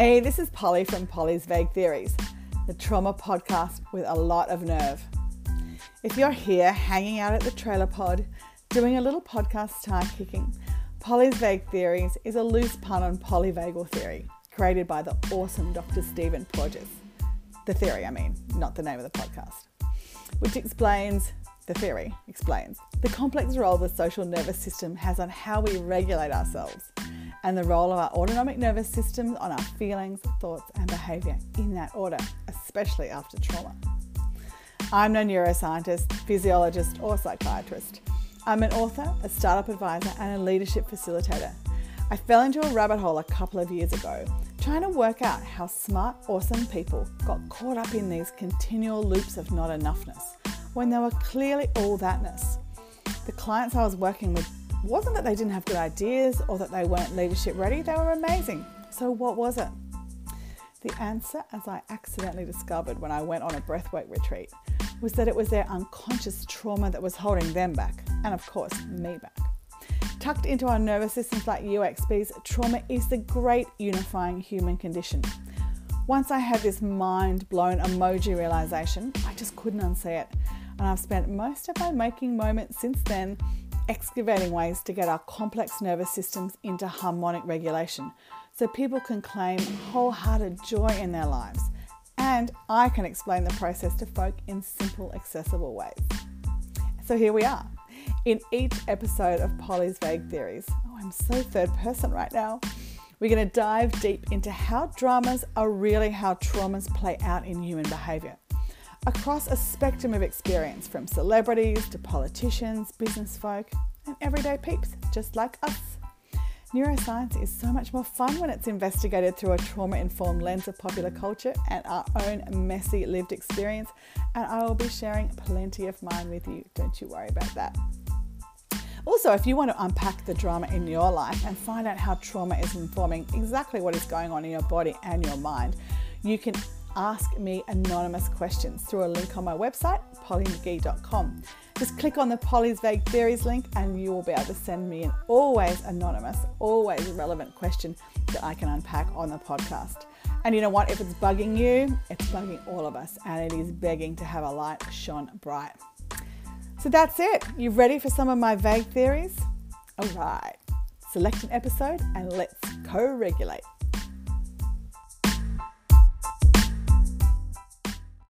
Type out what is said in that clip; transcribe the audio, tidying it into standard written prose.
Hey, this is Polly from Polly's Vague Theories, the trauma podcast with a lot of nerve. If you're here hanging out at the trailer pod, doing a little podcast tire kicking, Polly's Vague Theories is a loose pun on polyvagal theory, created by the awesome Dr. Stephen Porges. The theory, I mean, not the name of the podcast. The theory explains the complex role the social nervous system has on how we regulate ourselves, and the role of our autonomic nervous system on our feelings, thoughts, and behaviour in that order, especially after trauma. I'm no neuroscientist, physiologist, or psychiatrist. I'm an author, a startup advisor, and a leadership facilitator. I fell into a rabbit hole a couple of years ago, trying to work out how smart, awesome people got caught up in these continual loops of not enoughness, when they were clearly all thatness. The clients I was working with wasn't that they didn't have good ideas or that they weren't leadership ready, they were amazing. So what was it? The answer, as I accidentally discovered when I went on a breathwork retreat, was that it was their unconscious trauma that was holding them back, and of course, me back. Tucked into our nervous systems like UXBs, trauma is the great unifying human condition. Once I had this mind-blown emoji realization, I just couldn't unsee it, and I've spent most of my making moments since then excavating ways to get our complex nervous systems into harmonic regulation so people can claim wholehearted joy in their lives, and I can explain the process to folk in simple, accessible ways. So here we are. In each episode of Polly's Vague Theories, I'm so third person right now, we're going to dive deep into how dramas are really how traumas play out in human behaviour, across a spectrum of experience, from celebrities to politicians, business folk, and everyday peeps just like us. Neuroscience is so much more fun when it's investigated through a trauma-informed lens of popular culture and our own messy lived experience, and I will be sharing plenty of mine with you, don't you worry about that. Also, if you want to unpack the drama in your life and find out how trauma is informing exactly what is going on in your body and your mind, you can ask me anonymous questions through a link on my website, pollymcgee.com. Just click on the Polly's Vague Theories link and you will be able to send me an always anonymous, always relevant question that I can unpack on the podcast. And you know what? If it's bugging you, it's bugging all of us, and it is begging to have a light shone bright. So that's it. You ready for some of my vague theories? All right. Select an episode and let's co-regulate.